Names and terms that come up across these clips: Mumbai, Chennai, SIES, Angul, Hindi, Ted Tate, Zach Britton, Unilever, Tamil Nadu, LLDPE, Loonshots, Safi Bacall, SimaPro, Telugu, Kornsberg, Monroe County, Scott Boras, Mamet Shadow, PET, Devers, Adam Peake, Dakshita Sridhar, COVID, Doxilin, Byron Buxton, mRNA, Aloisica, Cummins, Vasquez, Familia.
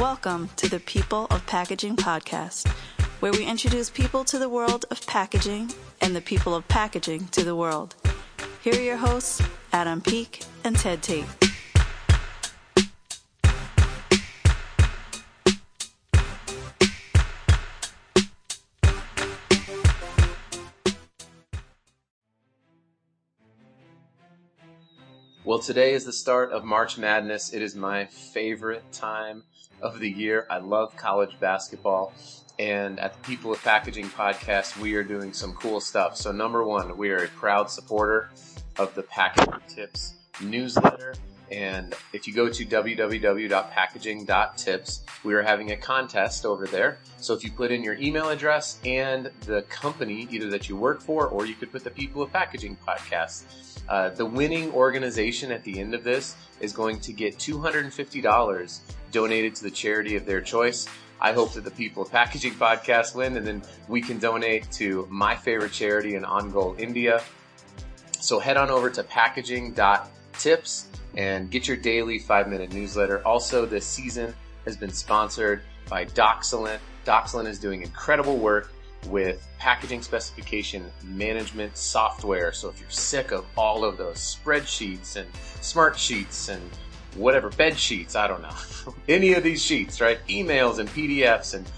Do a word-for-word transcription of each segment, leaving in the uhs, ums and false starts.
Welcome to the People of Packaging podcast, where we introduce people to the world of packaging and the people of packaging to the world. Here are your hosts, Adam Peake and Ted Tate. Well, today is the start of March Madness. It is my favorite time of the year. I love college basketball. And at the People of Packaging podcast, we are doing some cool stuff. So number one, we are a proud supporter of the Packaging Tips newsletter. And if you go to w w w dot packaging dot tips, we are having a contest over there. So if you put in your email address and the company, either that you work for, or you could put the People of Packaging podcast, uh, the winning organization at the end of this is going to get two hundred fifty dollars donated to the charity of their choice. I hope that the People of Packaging podcast win, and then we can donate to my favorite charity in Angul, India. So head on over to packaging dot tips and get your daily five-minute newsletter. Also, this season has been sponsored by Doxilin. Doxilin is doing incredible work with packaging specification management software. So if you're sick of all of those spreadsheets and smart sheets and whatever, bed sheets, I don't know, any of these sheets, right? Emails and P D Fs and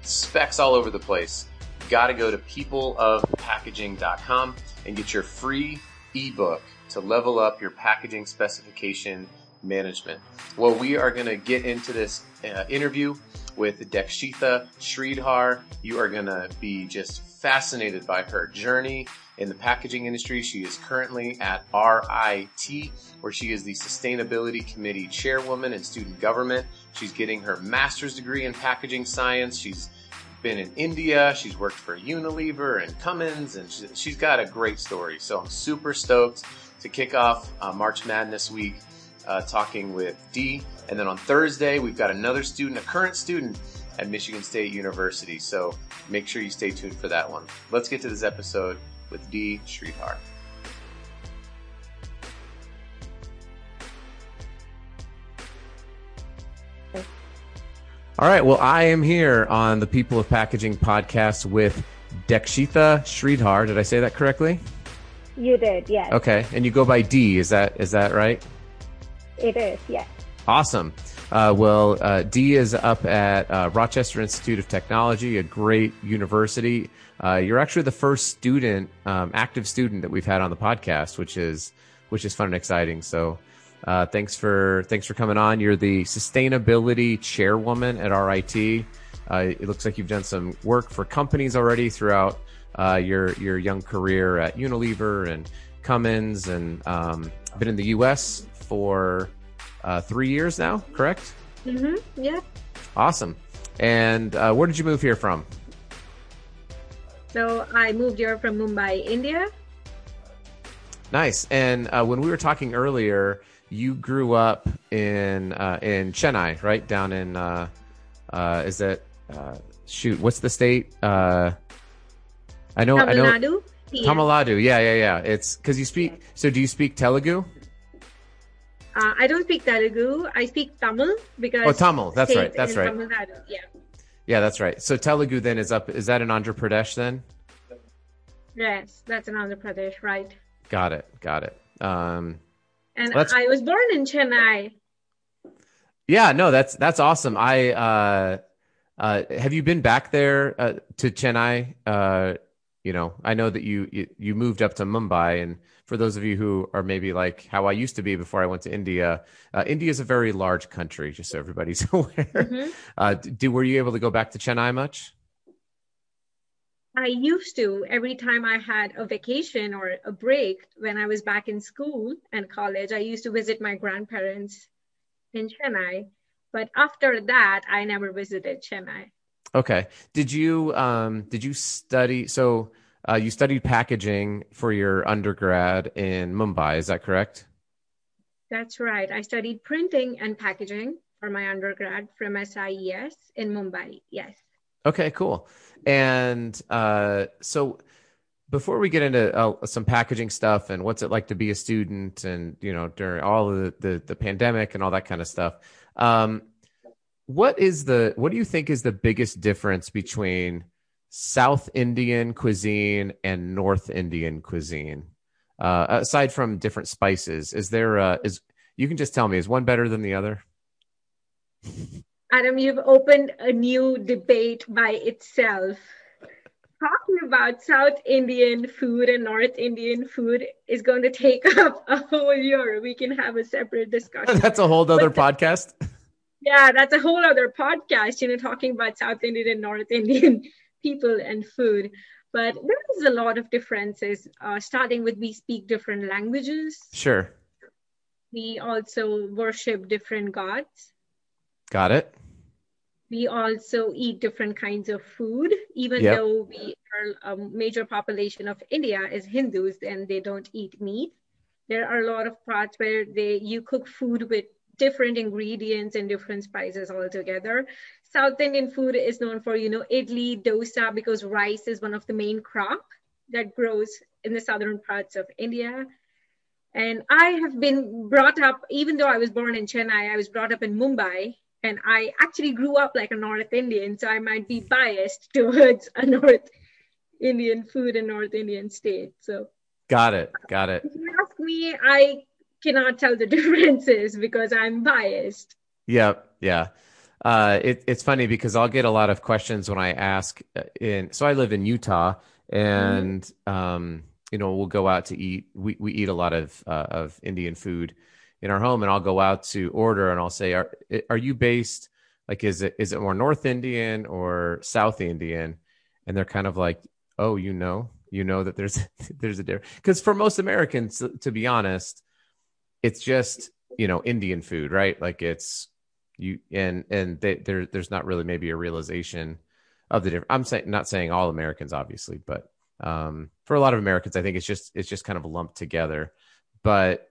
specs all over the place. You gotta go to people of packaging dot com and get your free ebook to level up your packaging specification management. Well, we are going to get into this uh, interview with Dakshita Sridhar. You are going to be just fascinated by her journey in the packaging industry. She is currently at R I T, where she is the Sustainability Committee Chairwoman in Student Government. She's getting her master's degree in packaging science. She's been in India, she's worked for Unilever and Cummins, and she's got a great story. So I'm super stoked to kick off uh, March Madness week uh, talking with Dee. And then on Thursday, we've got another student, a current student at Michigan State University. So make sure you stay tuned for that one. Let's get to this episode with Dee Sridhar. All right, well, I am here on the People of Packaging podcast with Dakshita Sridhar. Did I say that correctly? You did, yes. Okay, and you go by Dee, is that is that right? It is, yes. Awesome. Uh, well, uh, Dee is up at uh, Rochester Institute of Technology, a great university. Uh, you're actually the first student, um, active student that we've had on the podcast, which is which is fun and exciting. So uh, thanks for thanks for coming on. You're the Sustainability Chairwoman at R I T. Uh, it looks like you've done some work for companies already throughout Uh, your your young career at Unilever and Cummins, and um, been in the U S for uh, three years now, correct? Mm-hmm, yeah. Awesome. And uh, where did you move here from? So I moved here from Mumbai, India. Nice. And uh, when we were talking earlier, you grew up in uh, in Chennai, right? Down in, uh, uh, is that, uh, shoot, what's the state? Uh I know, Tamil Nadu? I know. Yeah. Tamil Nadu, yeah, yeah, yeah. It's because you speak. Yeah. So, do you speak Telugu? Uh, I don't speak Telugu. I speak Tamil because. Oh, Tamil. That's right. That's right. Tamil Nadu. Yeah. Yeah, that's right. So Telugu then is up. Is that in Andhra Pradesh then? Yes, that's in Andhra Pradesh, right? Got it. Got it. Um, and well, I was born in Chennai. Yeah. No, that's that's awesome. I uh, uh, have you been back there uh, to Chennai? Uh, You know, I know that you, you you moved up to Mumbai, and for those of you who are maybe like how I used to be before I went to India, uh, India is a very large country, just so everybody's aware. Mm-hmm. Uh, do were you able to go back to Chennai much? I used to every time I had a vacation or a break when I was back in school and college. I used to visit my grandparents in Chennai, but after that, I never visited Chennai. Okay. Did you, um, did you study, so, uh, you studied packaging for your undergrad in Mumbai, is that correct? That's right. I studied printing and packaging for my undergrad from S I E S in Mumbai. Yes. Okay, cool. And, uh, so before we get into uh, some packaging stuff and what's it like to be a student and, you know, during all of the, the, the pandemic and all that kind of stuff, um, what is the, what do you think is the biggest difference between South Indian cuisine and North Indian cuisine? Uh, aside from different spices, is there, uh, is, you can just tell me, is one better than the other? Adam, you've opened a new debate by itself. Talking about South Indian food and North Indian food is going to take up a whole year. We can have a separate discussion. That's a whole other podcast. Yeah, that's a whole other podcast, you know, talking about South Indian and North Indian people and food. But there is a lot of differences, uh, starting with we speak different languages. Sure. We also worship different gods. Got it. We also eat different kinds of food, even yep. though we are a major population of India is Hindus and they don't eat meat. There are a lot of parts where they you cook food with different ingredients and different spices altogether. South Indian food is known for, you know, idli, dosa, because rice is one of the main crop that grows in the southern parts of India. And I have been brought up, even though I was born in Chennai, I was brought up in Mumbai. And I actually grew up like a North Indian, so I might be biased towards a North Indian food and North Indian state. So, got it, got it. If you ask me, I cannot tell the differences because I'm biased. Yeah, yeah. Uh, it, it's funny because I'll get a lot of questions when I ask. In so I live in Utah, and mm-hmm. um, you know, we'll go out to eat. We we eat a lot of uh, of Indian food in our home, and I'll go out to order and I'll say, are, are you based, like, is it, is it more North Indian or South Indian? And they're kind of like, oh, you know, you know that there's, there's a difference. Cause for most Americans, to be honest, it's just, you know, Indian food, right? Like it's you, and, and they, there, there's not really maybe a realization of the difference. I'm saying, not saying all Americans, obviously, but um, for a lot of Americans, I think it's just, it's just kind of lumped together, but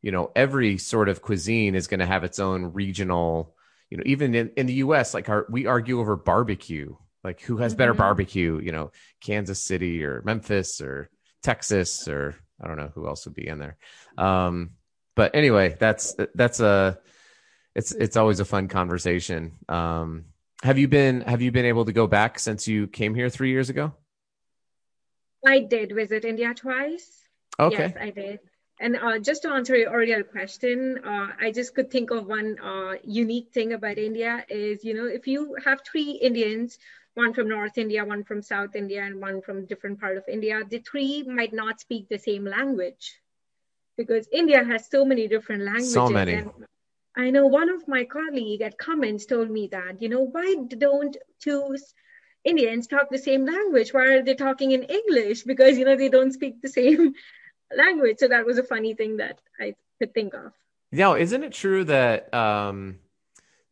you know, every sort of cuisine is going to have its own regional, you know, even in, in the U S, like our, we argue over barbecue, like who has better mm-hmm. barbecue, you know, Kansas City or Memphis or Texas, or I don't know who else would be in there. Um, but anyway, that's, that's a, it's, it's always a fun conversation. Um, have you been, have you been able to go back since you came here three years ago? I did visit India twice. Okay. Yes, I did. And uh, just to answer your earlier question, uh, I just could think of one uh, unique thing about India is, you know, if you have three Indians, one from North India, one from South India, and one from different part of India, the three might not speak the same language because India has so many different languages. So many. And I know one of my colleagues at Cummins told me that, you know, why don't two Indians talk the same language? Why are they talking in English? Because, you know, they don't speak the same language. So that was a funny thing that I could think of. Now, isn't it true that um,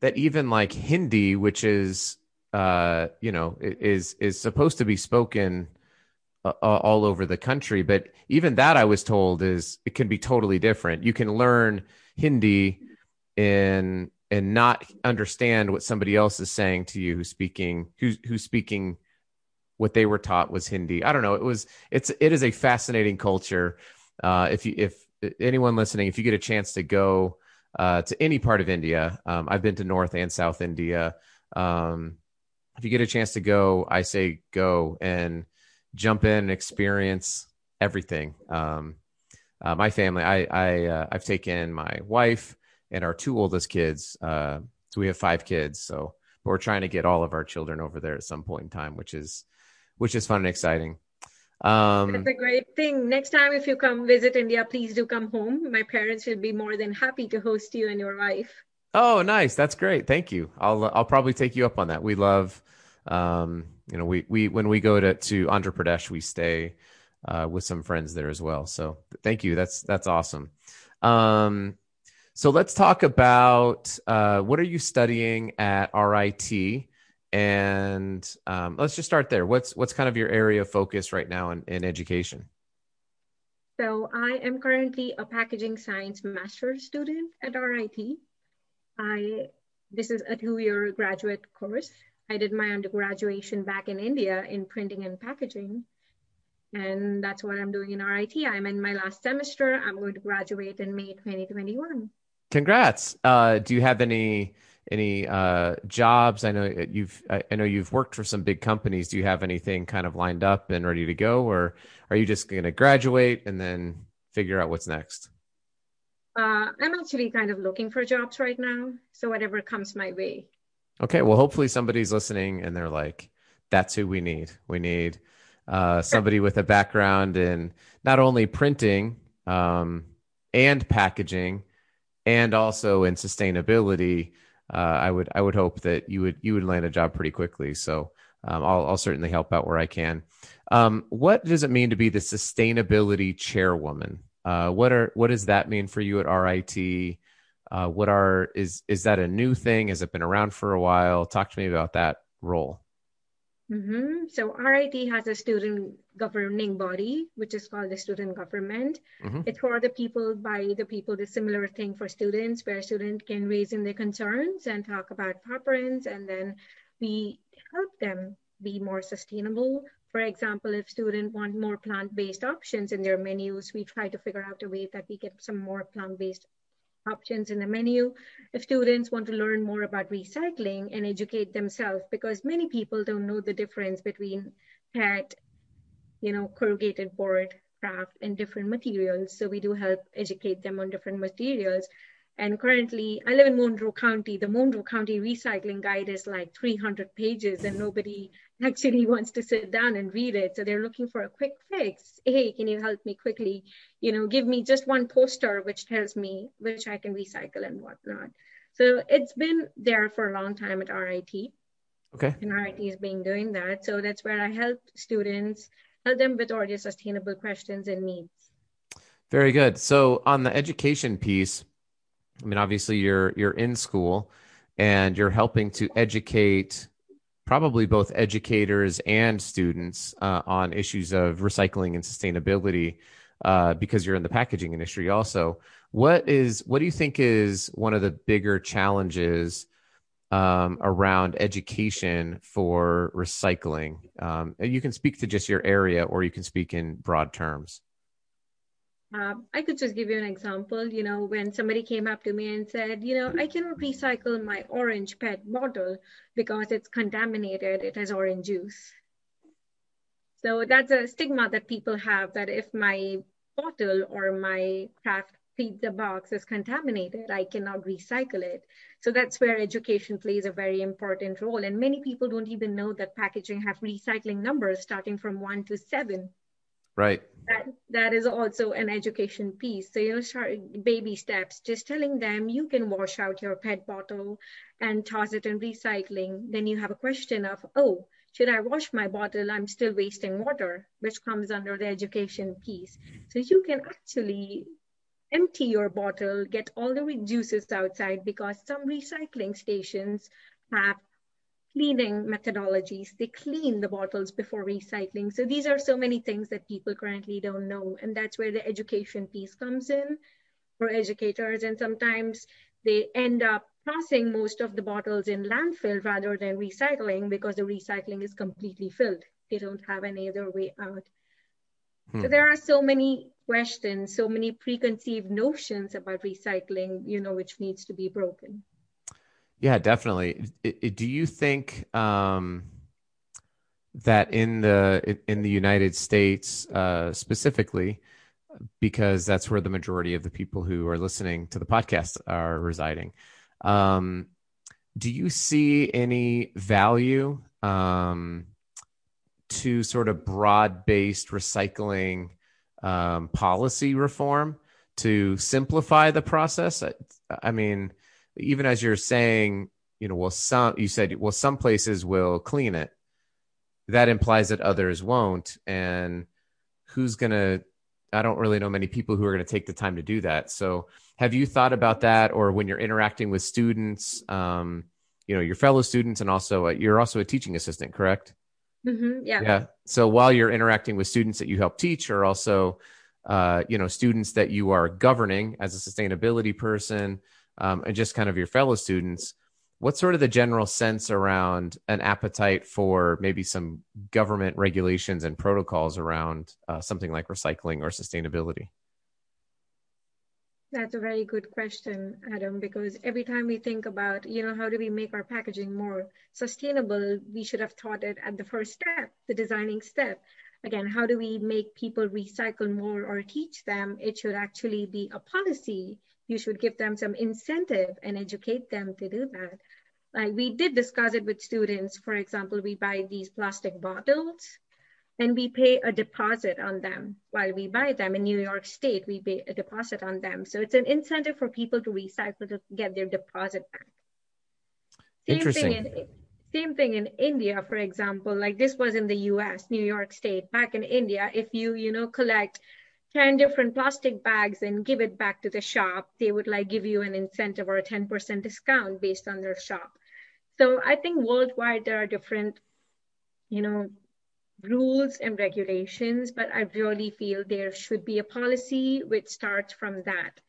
that even like Hindi, which is, uh, you know, is is supposed to be spoken uh, all over the country, but even that I was told is it can be totally different. You can learn Hindi in and not understand what somebody else is saying to you who's speaking who's who's speaking what they were taught was Hindi. I don't know. It was, it's, it is a fascinating culture. Uh, if you, if anyone listening, if you get a chance to go uh, to any part of India, um, I've been to North and South India. Um, if you get a chance to go, I say, go and jump in and experience everything. Um, uh, my family, I, I, uh, I've taken my wife and our two oldest kids. Uh, so we have five kids. So we're trying to get all of our children over there at some point in time, which is, which is fun and exciting. Um, That's a great thing. Next time, if you come visit India, please do come home. My parents will be more than happy to host you and your wife. Oh, nice. That's great. Thank you. I'll, I'll probably take you up on that. We love, um, you know, we, we, when we go to, to Andhra Pradesh, we stay, uh, with some friends there as well. So thank you. That's, that's awesome. Um, so let's talk about, uh, what are you studying at R I T? And um, let's just start there. What's what's kind of your area of focus right now in, in education? So I am currently a packaging science master's student at R I T. I this is a two-year graduate course. I did my undergraduate back in India in printing and packaging. And that's what I'm doing in R I T. I'm in my last semester. I'm going to graduate in May twenty twenty-one. Congrats. Uh, do you have any any uh, jobs? I know you've I know you've worked for some big companies. Do you have anything kind of lined up and ready to go, or are you just going to graduate and then figure out what's next? Uh, I'm actually kind of looking for jobs right now, so whatever comes my way. Okay, well, hopefully somebody's listening and they're like, "That's who we need. We need uh, somebody with a background in not only printing um, and packaging, and also in sustainability." Uh, I would I would hope that you would you would land a job pretty quickly. So um, I'll I'll certainly help out where I can. Um, what does it mean to be the sustainability chairwoman? Uh, what are what does that mean for you at R I T? Uh, what are is is that a new thing? Has it been around for a while? Talk to me about that role. Mm-hmm. So R I T has a student governing body, which is called the student government. Mm-hmm. It's for the people, by the people, the similar thing for students, where students can raise in their concerns and talk about problems, and then we help them be more sustainable. For example, if students want more plant-based options in their menus, we try to figure out a way that we get some more plant-based options in the menu. If students want to learn more about recycling and educate themselves, because many people don't know the difference between P E T, you know, corrugated board, craft, and different materials. So we do help educate them on different materials. And currently, I live in Monroe County. The Monroe County recycling guide is like three hundred pages, and nobody actually wants to sit down and read it. So they're looking for a quick fix. Hey, can you help me quickly? You know, give me just one poster which tells me which I can recycle and whatnot. So it's been there for a long time at R I T. Okay. And R I T has been doing that. So that's where I help students, help them with all their sustainable questions and needs. Very good. So on the education piece, I mean, obviously you're you're in school and you're helping to educate probably both educators and students uh, on issues of recycling and sustainability uh, because you're in the packaging industry also. What is what do you think is one of the bigger challenges um, around education for recycling? Um, and you can speak to just your area, or you can speak in broad terms. Uh, I could just give you an example. You know, when somebody came up to me and said, you know, I cannot recycle my orange P E T bottle because it's contaminated. It has orange juice. So that's a stigma that people have, that if my bottle or my craft pizza box is contaminated, I cannot recycle it. So that's where education plays a very important role. And many people don't even know that packaging have recycling numbers starting from one to seven. Right. That, that is also an education piece. So, you know, start baby steps, just telling them you can wash out your P E T bottle and toss it in recycling. Then you have a question of, oh, should I wash my bottle? I'm still wasting water, which comes under the education piece. So you can actually empty your bottle, get all the juices outside, because some recycling stations have cleaning methodologies. They clean the bottles before recycling. So these are so many things that people currently don't know. And that's where the education piece comes in for educators. And sometimes they end up tossing most of the bottles in landfill rather than recycling, because the recycling is completely filled. They don't have any other way out. Hmm. So there are so many questions, so many preconceived notions about recycling, you know, which needs to be broken. Yeah, definitely. It, it, do you think um, that in the in the United States uh, specifically, because that's where the majority of the people who are listening to the podcast are residing, um, do you see any value um, to sort of broad-based recycling um, policy reform to simplify the process? I, I mean, even as you're saying, you know, well, some, you said, well, some places will clean it. That implies that others won't. And who's going to, I don't really know many people who are going to take the time to do that. So have you thought about that? Or when you're interacting with students, um, you know, your fellow students, and also a, you're also a teaching assistant, correct? Mm-hmm, yeah. Yeah. So while you're interacting with students that you help teach, or also, uh, you know, students that you are governing as a sustainability person, Um, and just kind of your fellow students, what's sort of the general sense around an appetite for maybe some government regulations and protocols around uh, something like recycling or sustainability? That's a very good question, Adam, because every time we think about, you know, how do we make our packaging more sustainable, we should have thought it at the first step, the designing step. Again, how do we make people recycle more or teach them? It should actually be a policy. You should give them some incentive and educate them to do that. Like we did discuss it with students. For example, we buy these plastic bottles and we pay a deposit on them while we buy them. In New York State, we pay a deposit on them. So it's an incentive for people to recycle to get their deposit back. Same Interesting. Thing in, same thing in India, for example, like this was in the U S, New York State. Back in India, if you, you know, collect ten different plastic bags and give it back to the shop, they would like give you an incentive or a ten percent discount based on their shop. So I think worldwide, there are different, you know, rules and regulations, but I really feel there should be a policy which starts from that.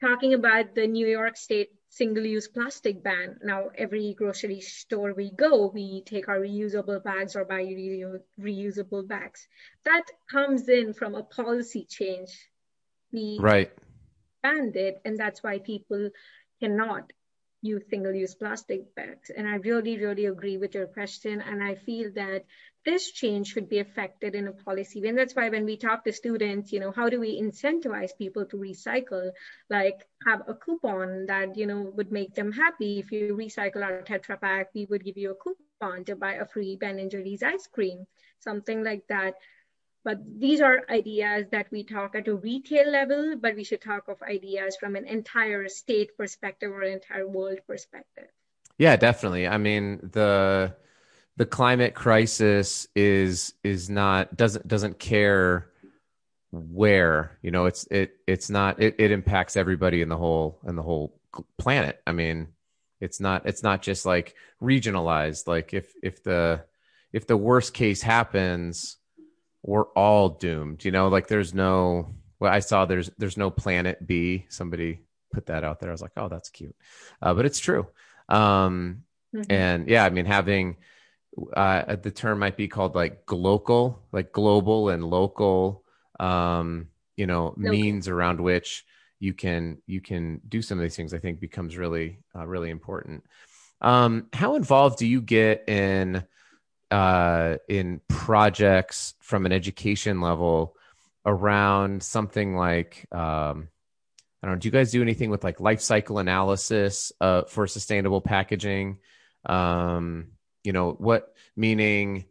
Talking about the New York State single-use plastic ban, now every grocery store we go, we take our reusable bags or buy re reusable bags. That comes in from a policy change. We right. banned it, and that's why people cannot use single-use plastic bags. And I really, really agree with your question, and I feel that this change should be affected in a policy. And that's why when we talk to students, you know, how do we incentivize people to recycle? Like have a coupon that, you know, would make them happy. If you recycle our Tetra Pak, we would give you a coupon to buy a free Ben and Jerry's ice cream, something like that. But these are ideas that we talk at a retail level, but we should talk of ideas from an entire state perspective or an entire world perspective. Yeah, definitely. I mean, the... the climate crisis is, is not, doesn't, doesn't care where, you know, it's, it, it's not, it, it impacts everybody in the whole, in the whole planet. I mean, it's not, it's not just like regionalized. Like if, if the, if the worst case happens, we're all doomed, you know, like there's no, well, I saw there's, there's no planet B. Somebody put that out there. I was like, oh, that's cute. Uh, but it's true. Um, mm-hmm. And yeah, I mean, having, Uh, the term might be called like glocal, like global and local, um, you know, okay. means around which you can, you can do some of these things, I think becomes really, uh, really important. Um, how involved do you get in, uh, in projects from an education level around something like, um, I don't know, do you guys do anything with like life cycle analysis, uh, for sustainable packaging? Um, You know, what meaning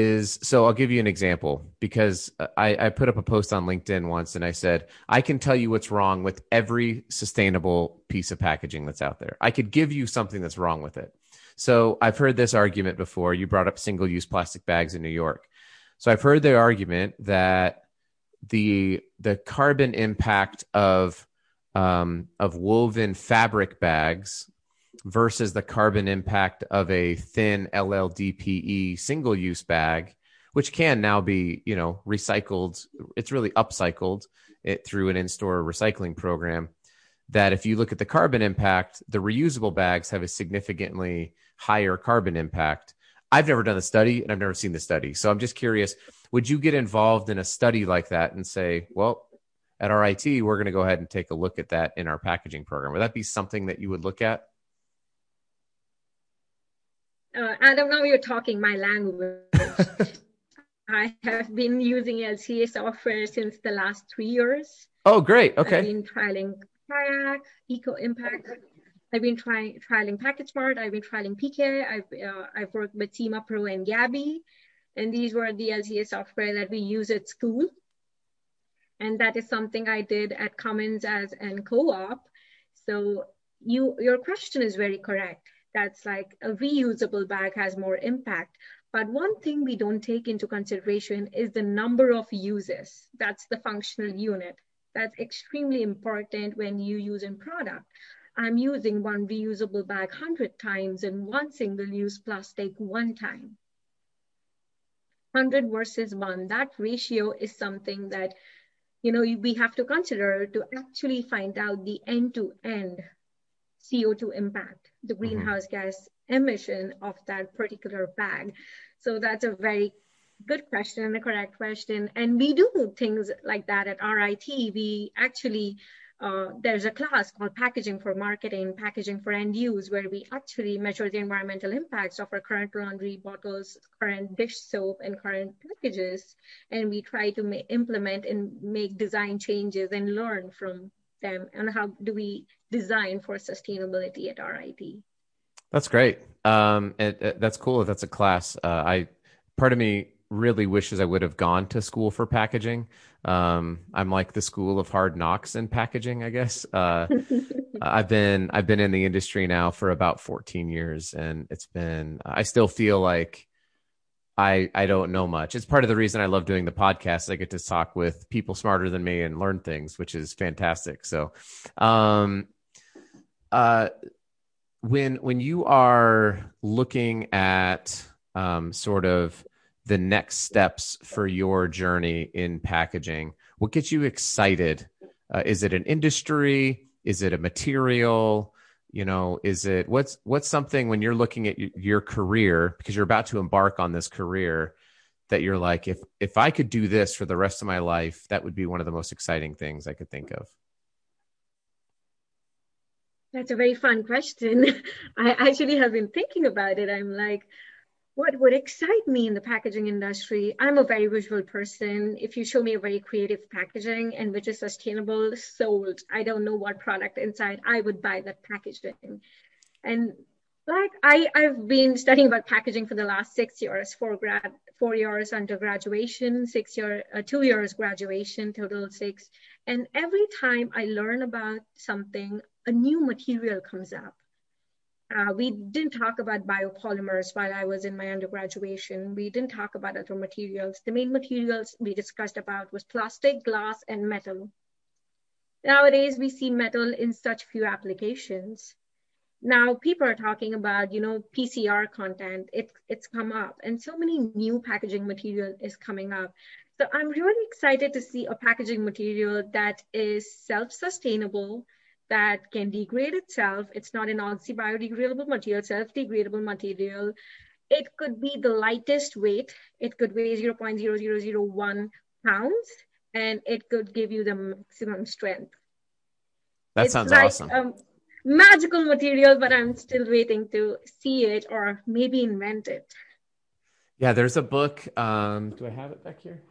is, so I'll give you an example because I, I put up a post on LinkedIn once and I said, I can tell you what's wrong with every sustainable piece of packaging that's out there. I could give you something that's wrong with it. So I've heard this argument before. You brought up single-use plastic bags in New York. So I've heard the argument that the, the carbon impact of, um, of woven fabric bags versus the carbon impact of a thin L L D P E single-use bag, which can now be, you know, recycled. It's really upcycled it through an in-store recycling program, that if you look at the carbon impact, the reusable bags have a significantly higher carbon impact. I've never done the study and I've never seen the study. So I'm just curious, would you get involved in a study like that and say, well, at our I T, we're going to go ahead and take a look at that in our packaging program? Would that be something that you would look at? Uh, Adam, now you're talking my language. I have been using L C A software since the last three years. Oh, great. Okay. I've been trialing Kayak, Eco Impact. I've been trying trialing Package Smart. I've been trialing P K. I've uh, I've worked with SimaPro and Gabby, and these were the L C A software that we use at school. And that is something I did at Cummins as an co-op. So you your question is very correct. That's like a reusable bag has more impact. But one thing we don't take into consideration is the number of uses. That's the functional unit. That's extremely important when you use in product. I'm using one reusable bag one hundred times and one single-use plastic one time. one hundred versus one, that ratio is something that, you know, we have to consider to actually find out the end-to-end C O two impact, the greenhouse mm-hmm. gas emission of that particular bag. So that's a very Good question, a correct question. And we do things like that at R I T. We actually, uh, there's a class called Packaging for Marketing, Packaging for End Use, where we actually measure the environmental impacts of our current laundry bottles, current dish soap, and current packages. And we try to ma- implement and make design changes and learn from them. And how do we design for sustainability at R I T? That's great. Um, it, it, that's cool. That's a class. Uh, I, part of me really wishes I would have gone to school for packaging. Um, I'm like the school of hard knocks in packaging, I guess. Uh, I've been, I've been in the industry now for about fourteen years, and it's been, I still feel like I, I don't know much. It's part of the reason I love doing the podcast. I get to talk with people smarter than me and learn things, which is fantastic. So, um, uh, when, when you are looking at, um, sort of the next steps for your journey in packaging, what gets you excited? Uh, is it an industry? Is it a material? You know, is it, what's, what's something when you're looking at your career, because you're about to embark on this career, that you're like, if, if I could do this for the rest of my life, that would be one of the most exciting things I could think of. That's a very fun question. I actually have been thinking about it. I'm like, what would excite me in the packaging industry? I'm a very visual person. If you show me a very creative packaging and which is sustainable, sold. I don't know what product inside, I would buy that packaging. And like I, I've been studying about packaging for the last six years, four grad, four years under graduation, six year, uh, two years graduation, total six. And every time I learn about something, a new material comes up. Uh, we didn't talk about biopolymers while I was in my undergraduate. We didn't talk about other materials. The main materials we discussed about was plastic, glass, and metal. Nowadays, we see metal in such few applications. Now, people are talking about, you know, P C R content. It, it's come up, and so many new packaging material is coming up. So I'm really excited to see a packaging material that is self-sustainable, that can degrade itself. It's not an oxy-biodegradable material, self-degradable material. It could be the lightest weight. It could weigh zero point zero zero zero one pounds, and it could give you the maximum strength. That it's sounds like, awesome. Um, magical material, but I'm still waiting to see it or maybe invent it. Yeah, there's a book. Um, do I have it back here?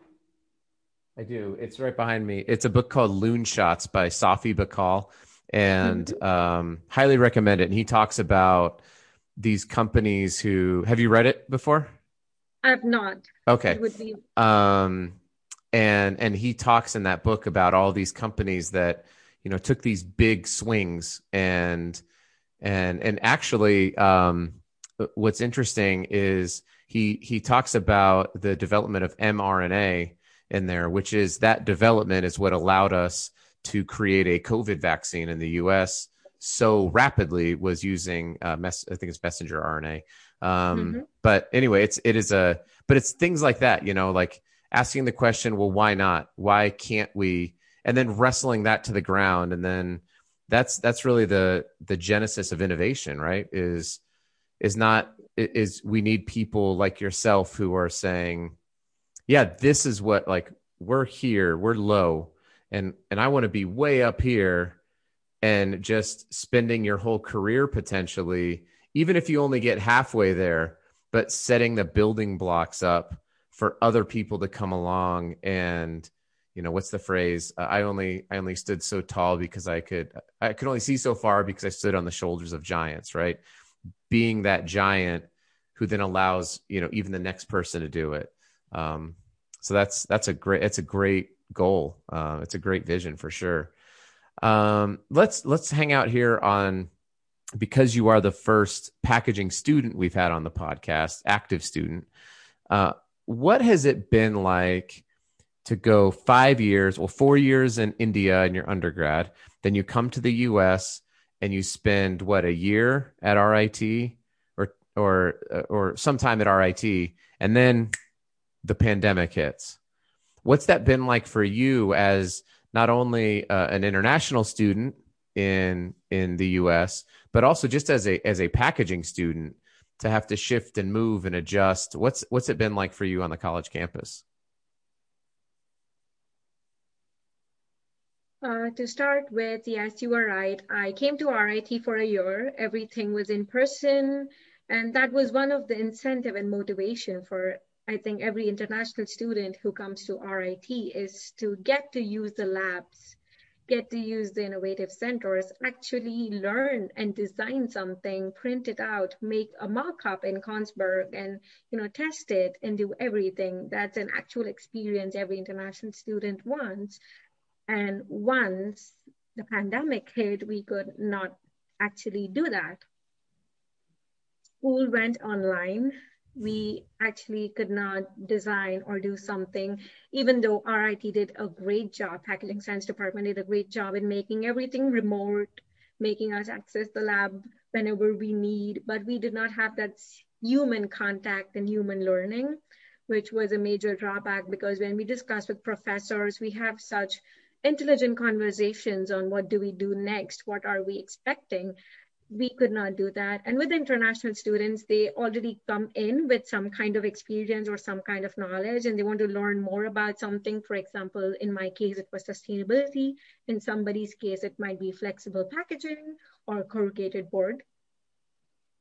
I do. It's right behind me. It's a book called Loonshots by Safi Bacall. And um, highly recommend it. And he talks about these companies who, have you read it before? I have not. Okay. It would be- um, and and he talks in that book about all these companies that, you know, took these big swings and and and actually, um, what's interesting is he he talks about the development of mRNA in there, which is that development is what allowed us to create a COVID vaccine in the U S so rapidly was using, uh, mess, I think it's messenger R N A. Um, mm-hmm. But anyway, it's, it is a, but it's things like that, you know, like asking the question, well, why not? Why can't we? And then wrestling that to the ground. And then that's, that's really the, the genesis of innovation, right? Is, is not, is we need people like yourself who are saying, yeah, this is what, like, we're here, we're low. And and I want to be way up here, and just spending your whole career potentially, even if you only get halfway there, but setting the building blocks up for other people to come along. And, you know, what's the phrase? Uh, I only I only stood so tall because I could I could only see so far because I stood on the shoulders of giants, right? Being that giant who then allows, you know, even the next person to do it. Um, so that's that's a great it's a great. goal. Uh, it's a great vision for sure. Um, let's, let's hang out here on, because you are the first packaging student we've had on the podcast, active student. Uh, what has it been like to go five years or well, four years in India in your undergrad, then you come to the U S and you spend what, a year at R I T or, or, or sometime at R I T, and then the pandemic hits? What's that been like for you as not only uh, an international student in in the U S, but also just as a as a packaging student to have to shift and move and adjust. What's what's it been like for you on the college campus? Uh, to start with, yes, you were right. I came to R I T for a year. Everything was in person. And that was one of the incentive and motivation for, I think, every international student who comes to R I T is to get to use the labs, get to use the innovative centers, actually learn and design something, print it out, make a mock-up in Kornsberg and, you know, test it and do everything. That's an actual experience every international student wants. And once the pandemic hit, we could not actually do that. School went online. We actually could not design or do something, even though R I T did a great job. Packaging Science Department did a great job in making everything remote, making us access the lab whenever we need, but we did not have that human contact and human learning, which was a major drawback, because when we discuss with professors, we have such intelligent conversations on what do we do next? What are we expecting? We could not do that. And with international students, they already come in with some kind of experience or some kind of knowledge, and they want to learn more about something. For example, in my case, it was sustainability. In somebody's case, it might be flexible packaging or corrugated board.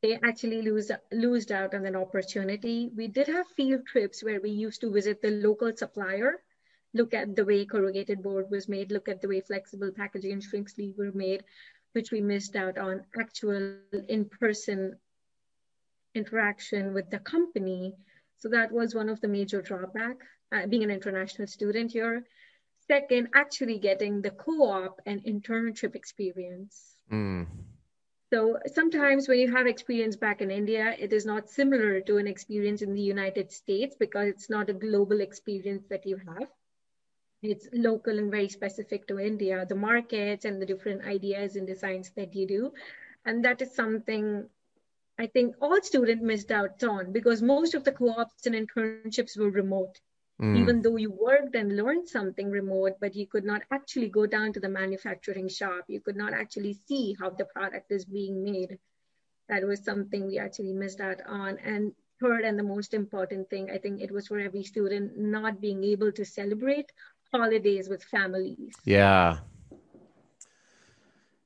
They actually lose, lose out on an opportunity. We did have field trips where we used to visit the local supplier, look at the way corrugated board was made, look at the way flexible packaging and shrink sleeve were made, which we missed out on actual in-person interaction with the company. So that was one of the major drawback, uh, being an international student here. Second, actually getting the co-op and internship experience. Mm. So sometimes when you have experience back in India, it is not similar to an experience in the United States because it's not a global experience that you have. It's local and very specific to India, the markets and the different ideas and designs that you do. And that is something I think all students missed out on because most of the co-ops and internships were remote. Mm. Even though you worked and learned something remote, but you could not actually go down to the manufacturing shop. You could not actually see how the product is being made. That was something we actually missed out on. And third, and the most important thing, I think it was for every student, not being able to celebrate holidays with families. Yeah.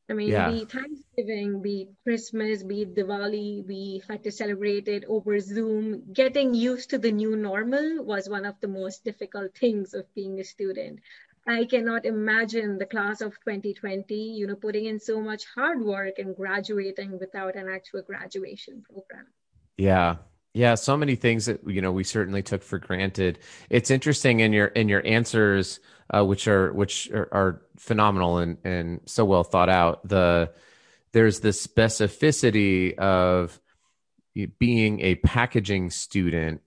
I mean, yeah. Be it Thanksgiving, be it Christmas, be it Diwali, we had to celebrate it over Zoom. Getting used to the new normal was one of the most difficult things of being a student. I cannot imagine the class of twenty twenty, you know, putting in so much hard work and graduating without an actual graduation program. Yeah. Yeah. So many things that, you know, we certainly took for granted. It's interesting in your, in your answers, uh, which are, which are, are phenomenal and, and so well thought out. The, there's the specificity of being a packaging student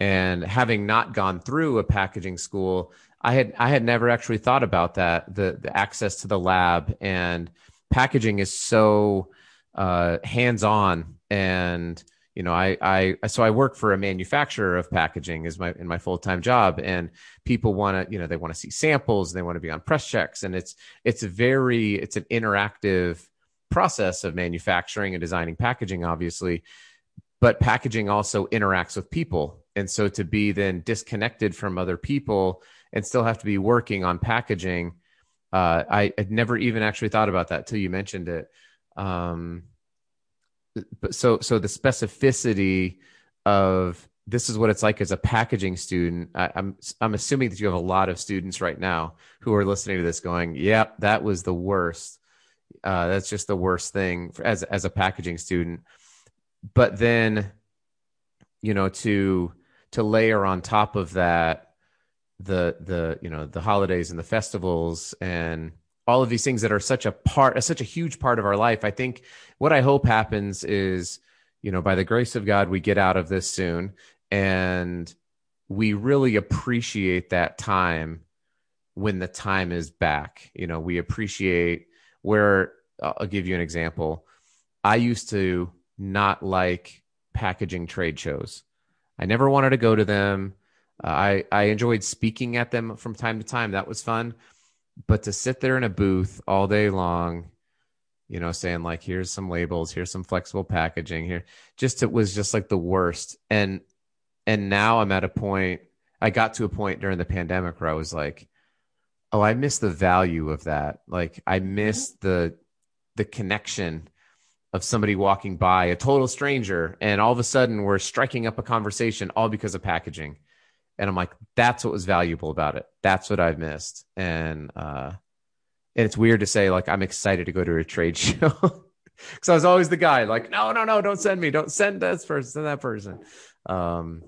and having not gone through a packaging school. I had, I had never actually thought about that. The, the access to the lab and packaging is so, uh, hands-on and, you know, I, I, so I work for a manufacturer of packaging is my, in my full-time job, and people want to, you know, they want to see samples, they want to be on press checks. And it's, it's a very, it's an interactive process of manufacturing and designing packaging, obviously, but packaging also interacts with people. And so to be then disconnected from other people and still have to be working on packaging, uh, I had never even actually thought about that till you mentioned it. Um, But so, so the specificity of this is what it's like as a packaging student. I, I'm, I'm assuming that you have a lot of students right now who are listening to this going, "Yep, that was the worst. Uh, that's just the worst thing for, as, as a packaging student." But then, you know, to, to layer on top of that, the, the, you know, the holidays and the festivals and all of these things that are such a part, such a huge part of our life. I think what I hope happens is, you know, by the grace of God, we get out of this soon and we really appreciate that time when the time is back. You know, we appreciate where, I'll give you an example. I used to not like packaging trade shows. I never wanted to go to them. Uh, I, I enjoyed speaking at them from time to time. That was fun. But to sit there in a booth all day long you know, saying like, here's some labels, here's some flexible packaging here. Just, it was just like the worst. And, and now I'm at a point, I got to a point during the pandemic where I was like, oh, I miss the value of that. Like I miss the, the connection of somebody walking by, a total stranger. And all of a sudden we're striking up a conversation all because of packaging. And I'm like, that's what was valuable about it. That's what I've missed. And, uh, and it's weird to say, like, I'm excited to go to a trade show because I was always the guy like, no, no, no, don't send me. Don't send this person, send that person. Um,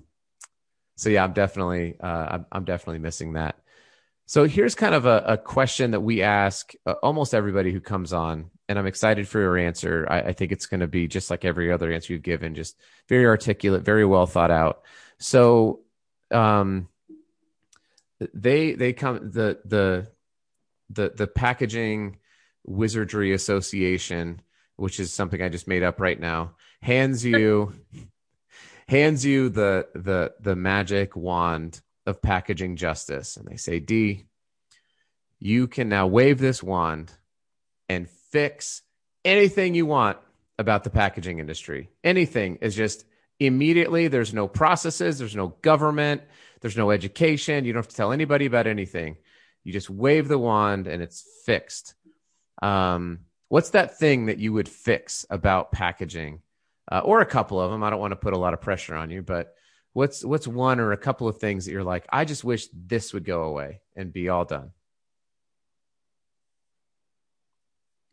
so yeah, I'm definitely, uh, I'm, I'm definitely missing that. So here's kind of a, a question that we ask uh, almost everybody who comes on, and I'm excited for your answer. I, I think it's going to be just like every other answer you've given, just very articulate, very well thought out. So, um, they, they come, the, the, the the Packaging Wizardry Association, which is something I just made up right now, hands you hands you the the the magic wand of packaging justice, and they say, D, you can now wave this wand and fix anything you want about the packaging industry. Anything is just immediately, there's no processes, there's no government, there's no education, you don't have to tell anybody about anything. You just wave the wand and it's fixed. Um, what's that thing that you would fix about packaging, uh, or a couple of them? I don't want to put a lot of pressure on you, but what's, what's one or a couple of things that you're like, I just wish this would go away and be all done.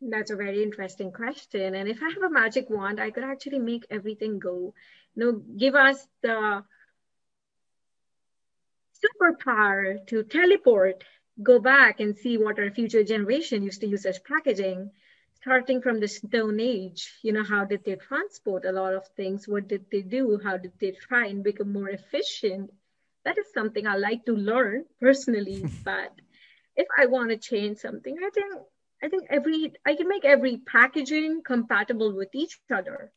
That's a very interesting question. And if I have a magic wand, I could actually make everything go, you know, give us the superpower to teleport, go back and see what our future generation used to use as packaging, starting from the Stone Age. You know, how did they transport a lot of things? What did they do? How did they try and become more efficient? That is something I like to learn personally. But if I want to change something, I think I think every I can make every packaging compatible with each other.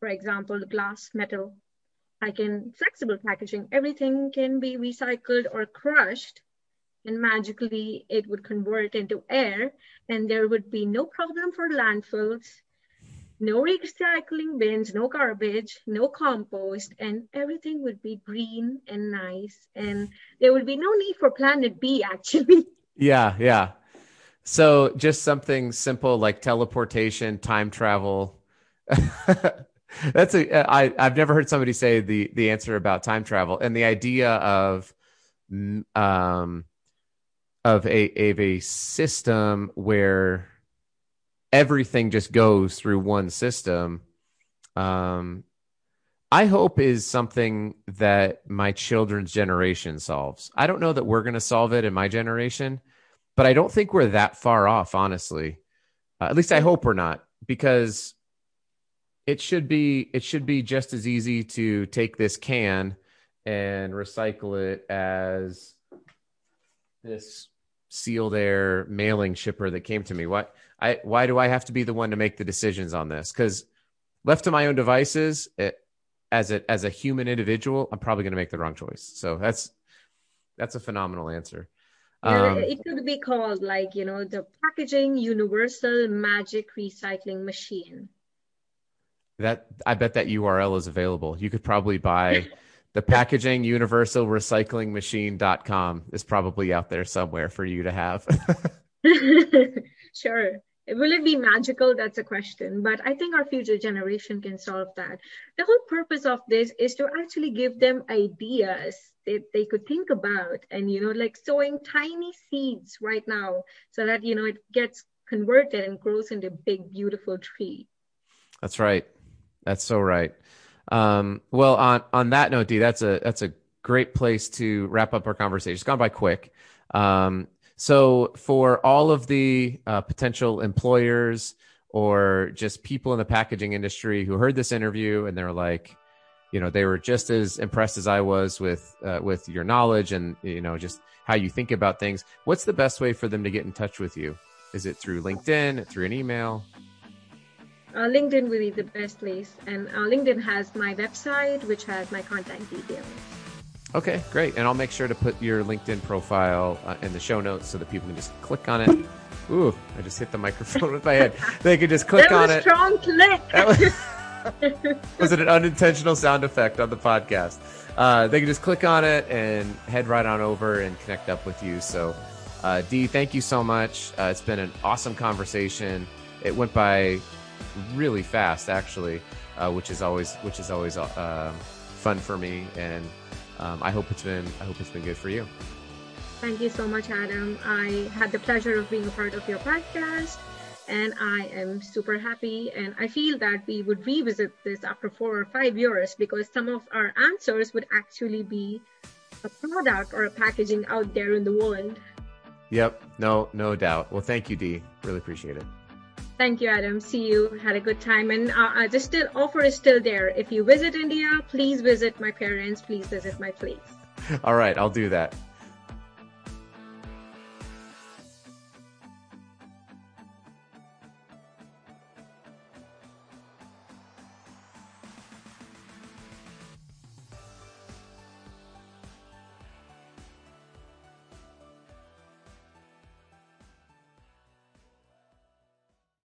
For example, glass, metal. I can flexible packaging. Everything can be recycled or crushed, and magically it would convert into air, and there would be no problem for landfills, no recycling bins, no garbage, no compost, and everything would be green and nice. And there would be no need for planet B, actually. Yeah, yeah. So just something simple like teleportation, time travel. That's a, I, I've never heard somebody say the, the answer about time travel, and the idea of, um, of a, of a system where everything just goes through one system, um, I hope is something that my children's generation solves. I don't know that we're going to solve it in my generation, but I don't think we're that far off, honestly. Uh, at least I hope we're not, because it should be, it should be just as easy to take this can and recycle it as this sealed air mailing shipper that came to me. Why, I, why do I have to be the one to make the decisions on this? Because left to my own devices, it, as a, as a human individual, I'm probably going to make the wrong choice. So that's, that's a phenomenal answer. Um, yeah, it could be called, like, you know, the Packaging Universal Magic Recycling Machine. That, I bet that U R L is available. You could probably buy the Packaging Universal Recycling Machine dot com is probably out there somewhere for you to have. Sure. Will it be magical? That's a question. But I think our future generation can solve that. The whole purpose of this is to actually give them ideas that they could think about, and, you know, like sowing tiny seeds right now so that, you know, it gets converted and grows into a big, beautiful tree. That's right. That's so right. Um, well, on, on that note, Dee, that's a, that's a great place to wrap up our conversation. It's gone by quick. Um, so for all of the, uh, potential employers or just people in the packaging industry who heard this interview and they're like, you know, they were just as impressed as I was with, uh, with your knowledge and, you know, just how you think about things, what's the best way for them to get in touch with you? Is it through LinkedIn, through an email? Uh, LinkedIn will be the best place. And uh, LinkedIn has my website, which has my contact details. Okay, great. And I'll make sure to put your LinkedIn profile uh, in the show notes so that people can just click on it. Ooh, I just hit the microphone with my head. They could just click on it. That was a strong click. That was, was it an unintentional sound effect on the podcast? Uh, they can just click on it and head right on over and connect up with you. So, uh, Dee, thank you so much. Uh, it's been an awesome conversation. It went by really fast, actually, uh, which is always which is always uh, fun for me. And um, I hope it's been I hope it's been good for you. Thank you so much, Adam. I had the pleasure of being a part of your podcast, and I am super happy. And I feel that we would revisit this after four or five years because some of our answers would actually be a product or a packaging out there in the world. Yep. No, no doubt. Well, thank you, Dee. Really appreciate it. Thank you, Adam. See you. Had a good time. And uh, the still offer is still there. If you visit India, please visit my parents. Please visit my place. All right. I'll do that.